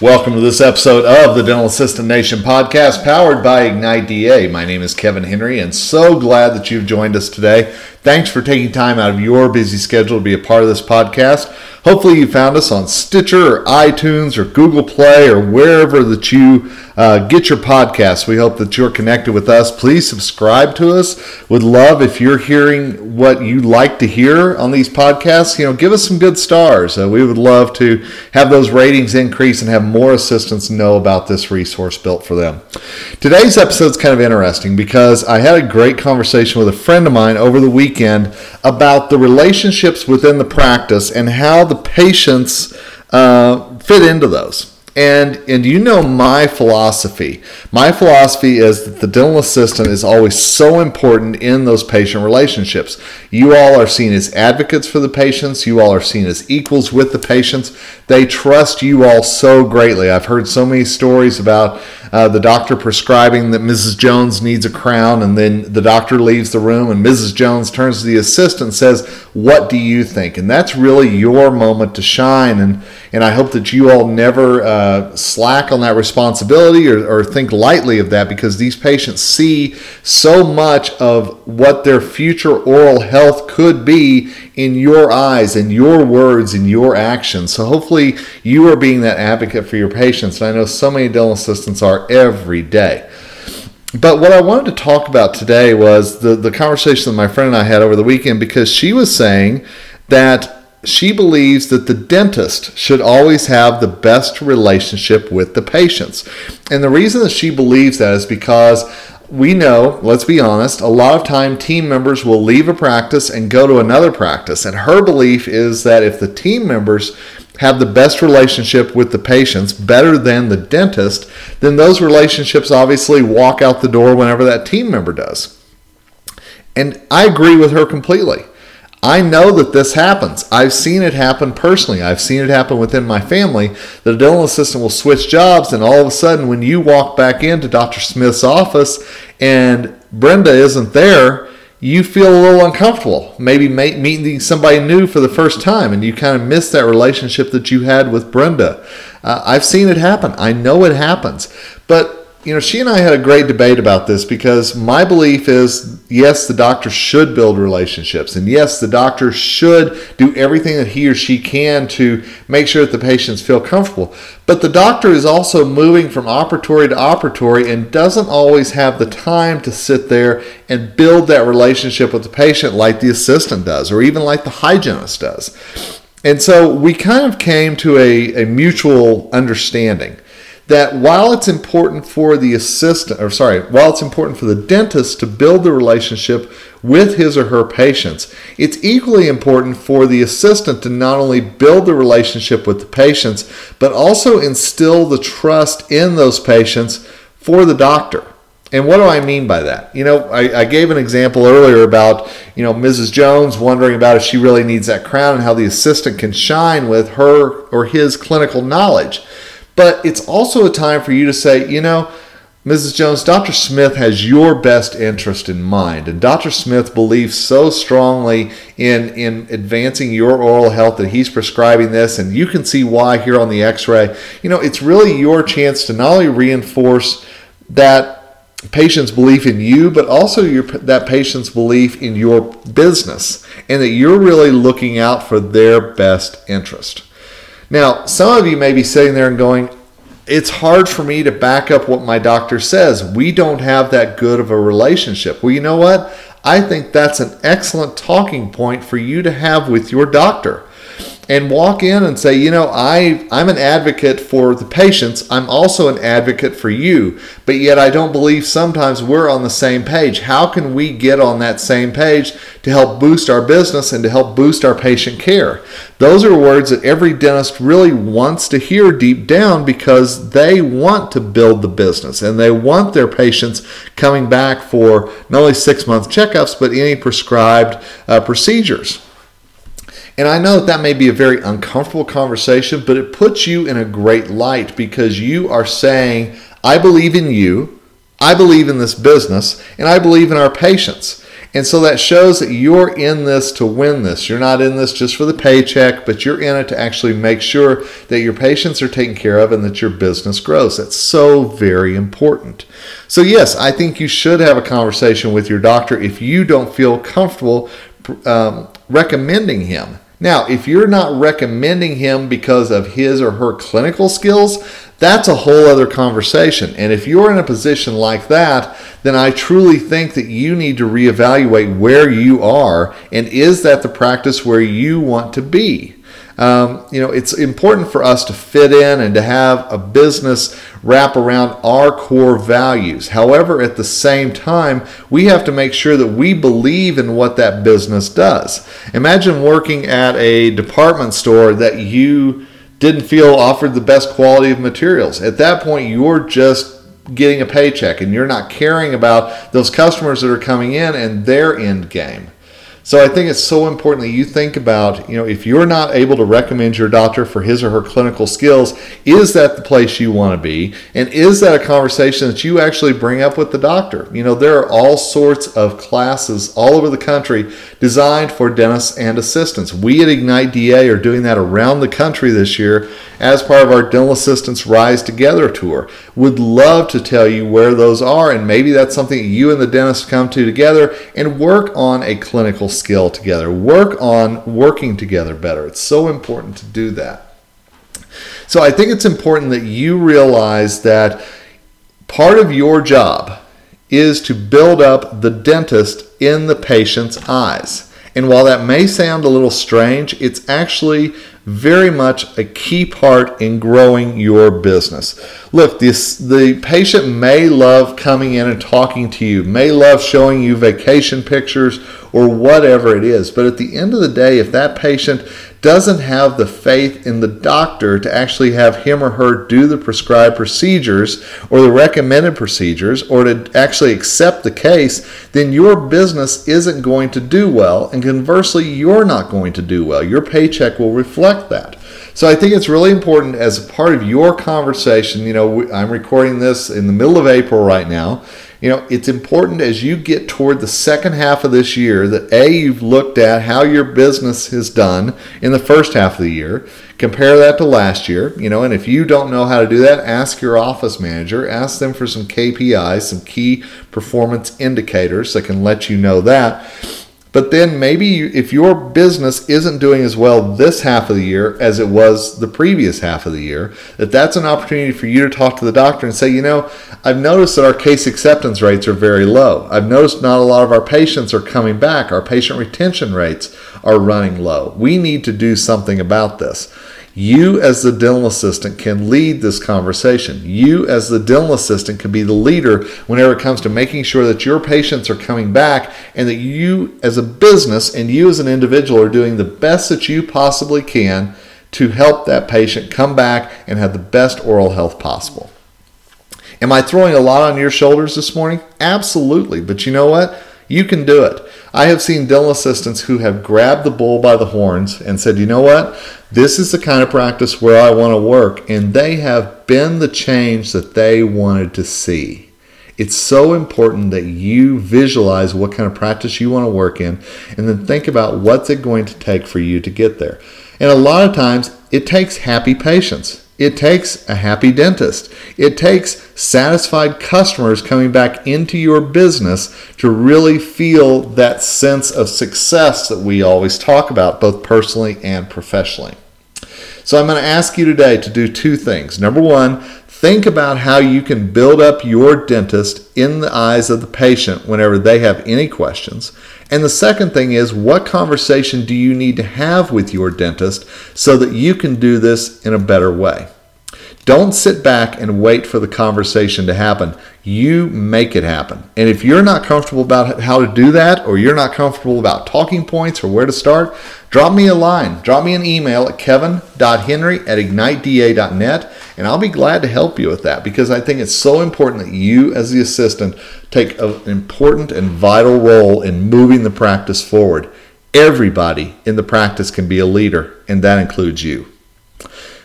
Welcome to this episode of the Dental Assistant Nation podcast, powered by Ignite DA. My name is Kevin Henry, and so glad that you've joined us today. Thanks for taking time out of your busy schedule to be a part of this podcast. Hopefully you found us on Stitcher or iTunes or Google Play or wherever that you get your podcasts. We hope that you're connected with us. Please subscribe to us. Would love if you're hearing what you like to hear on these podcasts. You know, give us some good stars. We would love to have those ratings increase and have more assistants know about this resource built for them. Today's episode is kind of interesting because I had a great conversation with a friend of mine over the weekend about the relationships within the practice and how the patients fit into those. And you know my philosophy. My philosophy is that the dental assistant is always so important in those patient relationships. You all are seen as advocates for the patients. You all are seen as equals with the patients. They trust you all so greatly. I've heard so many stories about the doctor prescribing that Mrs. Jones needs a crown, and then the doctor leaves the room and Mrs. Jones turns to the assistant and says, "What do you think?" And that's really your moment to shine. And I hope that you all never slack on that responsibility or think lightly of that, because these patients see so much of what their future oral health could be in your eyes, in your words, in your actions. So hopefully you are being that advocate for your patients. And I know so many dental assistants are every day. But what I wanted to talk about today was the conversation that my friend and I had over the weekend, because she was saying that she believes that the dentist should always have the best relationship with the patients. And the reason that she believes that is because we know, let's be honest, a lot of time team members will leave a practice and go to another practice. And her belief is that if the team members have the best relationship with the patients, better than the dentist, then those relationships obviously walk out the door whenever that team member does. And I agree with her completely. I know that this happens. I've seen it happen personally. I've seen it happen within my family. The dental assistant will switch jobs, and all of a sudden when you walk back into Dr. Smith's office and Brenda isn't there, you feel a little uncomfortable. Maybe meeting somebody new for the first time, and you kind of miss that relationship that you had with Brenda. I've seen it happen. I know it happens. But you know, she and I had a great debate about this, because my belief is, yes, the doctor should build relationships, and yes, the doctor should do everything that he or she can to make sure that the patients feel comfortable. But the doctor is also moving from operatory to operatory and doesn't always have the time to sit there and build that relationship with the patient like the assistant does, or even like the hygienist does. And so we kind of came to a mutual understanding that while it's important for the assistant, or sorry, while it's important for the dentist to build the relationship with his or her patients, it's equally important for the assistant to not only build the relationship with the patients, but also instill the trust in those patients for the doctor. And what do I mean by that? You know, I gave an example earlier about, you know, Mrs. Jones wondering about if she really needs that crown and how the assistant can shine with her or his clinical knowledge. But it's also a time for you to say, you know, Mrs. Jones, Dr. Smith has your best interest in mind. And Dr. Smith believes so strongly in advancing your oral health that he's prescribing this. And you can see why here on the x-ray. You know, it's really your chance to not only reinforce that patient's belief in you, but also that patient's belief in your business, and that you're really looking out for their best interest. Now, some of you may be sitting there and going, it's hard for me to back up what my doctor says. We don't have that good of a relationship. Well, you know what? I think that's an excellent talking point for you to have with your doctor. and walk in and say, you know, I'm an advocate for the patients. I'm also an advocate for you, but yet I don't believe sometimes we're on the same page. How can we get on that same page to help boost our business and to help boost our patient care? Those are words that every dentist really wants to hear deep down, because they want to build the business and they want their patients coming back for not only 6-month checkups, but any prescribed procedures. And I know that may be a very uncomfortable conversation, but it puts you in a great light, because you are saying, I believe in you, I believe in this business, and I believe in our patients. And so that shows that you're in this to win this. You're not in this just for the paycheck, but you're in it to actually make sure that your patients are taken care of and that your business grows. That's so very important. So yes, I think you should have a conversation with your doctor if you don't feel comfortable recommending him. Now, if you're not recommending him because of his or her clinical skills, that's a whole other conversation. And if you're in a position like that, then I truly think that you need to reevaluate where you are, and is that the practice where you want to be? You know, it's important for us to fit in and to have a business wrap around our core values. However, at the same time, we have to make sure that we believe in what that business does. Imagine working at a department store that you didn't feel offered the best quality of materials. At that point, you're just getting a paycheck and you're not caring about those customers that are coming in and their end game. So I think it's so important that you think about, you know, if you're not able to recommend your doctor for his or her clinical skills, is that the place you want to be? And is that a conversation that you actually bring up with the doctor? You know, there are all sorts of classes all over the country designed for dentists and assistants. We at Ignite DA are doing that around the country this year as part of our Dental Assistants Rise Together Tour. Would love to tell you where those are, and maybe that's something that you and the dentist come to together and work on a clinical skill together, work on working together better. It's so important to do that. So I think it's important that you realize that part of your job is to build up the dentist in the patient's eyes. And while that may sound a little strange, it's actually very much a key part in growing your business. Look, the patient may love coming in and talking to you, may love showing you vacation pictures or whatever it is. But at the end of the day, if that patient doesn't have the faith in the doctor to actually have him or her do the prescribed procedures or the recommended procedures or to actually accept the case, then your business isn't going to do well, and conversely, you're not going to do well. Your paycheck will reflect that. So I think it's really important as a part of your conversation. You know, I'm recording this in the middle of April right now. You know, it's important as you get toward the second half of this year that A, you've looked at how your business has done in the first half of the year. Compare that to last year, you know, and if you don't know how to do that, ask your office manager, ask them for some KPIs, some key performance indicators that can let you know that. But then maybe if your business isn't doing as well this half of the year as it was the previous half of the year, that's an opportunity for you to talk to the doctor and say, you know, I've noticed that our case acceptance rates are very low. I've noticed not a lot of our patients are coming back. Our patient retention rates are running low. We need to do something about this. You as the dental assistant can lead this conversation. You as the dental assistant can be the leader whenever it comes to making sure that your patients are coming back and that you as a business and you as an individual are doing the best that you possibly can to help that patient come back and have the best oral health possible. Am I throwing a lot on your shoulders this morning? Absolutely, but you know what? You can do it. I have seen dental assistants who have grabbed the bull by the horns and said, you know what? This is the kind of practice where I want to work. And they have been the change that they wanted to see. It's so important that you visualize what kind of practice you want to work in, and then think about what's it going to take for you to get there. And a lot of times it takes happy patients. It takes a happy dentist. It takes satisfied customers coming back into your business to really feel that sense of success that we always talk about, both personally and professionally. So I'm going to ask you today to do two things. Number one, Think about how you can build up your dentist in the eyes of the patient whenever they have any questions. And the second thing is, what conversation do you need to have with your dentist so that you can do this in a better way? Don't sit back and wait for the conversation to happen. You make it happen. And if you're not comfortable about how to do that, or you're not comfortable about talking points or where to start, drop me a line. Drop me an email at kevin.henry@igniteda.net, and I'll be glad to help you with that, because I think it's so important that you as the assistant take an important and vital role in moving the practice forward. Everybody in the practice can be a leader, and that includes you.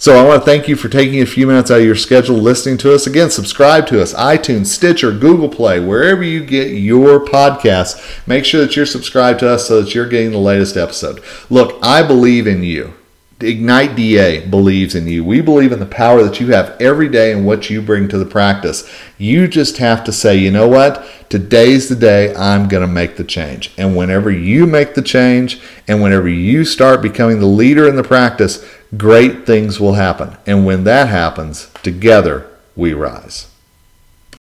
So I want to thank you for taking a few minutes out of your schedule listening to us. Again, subscribe to us, iTunes, Stitcher, Google Play, wherever you get your podcasts. Make sure that you're subscribed to us so that you're getting the latest episode. Look, I believe in you. Ignite DA believes in you. We believe in the power that you have every day and what you bring to the practice. You just have to say, you know what? Today's the day I'm going to make the change. And whenever you make the change, and whenever you start becoming the leader in the practice, great things will happen. And when that happens, together we rise.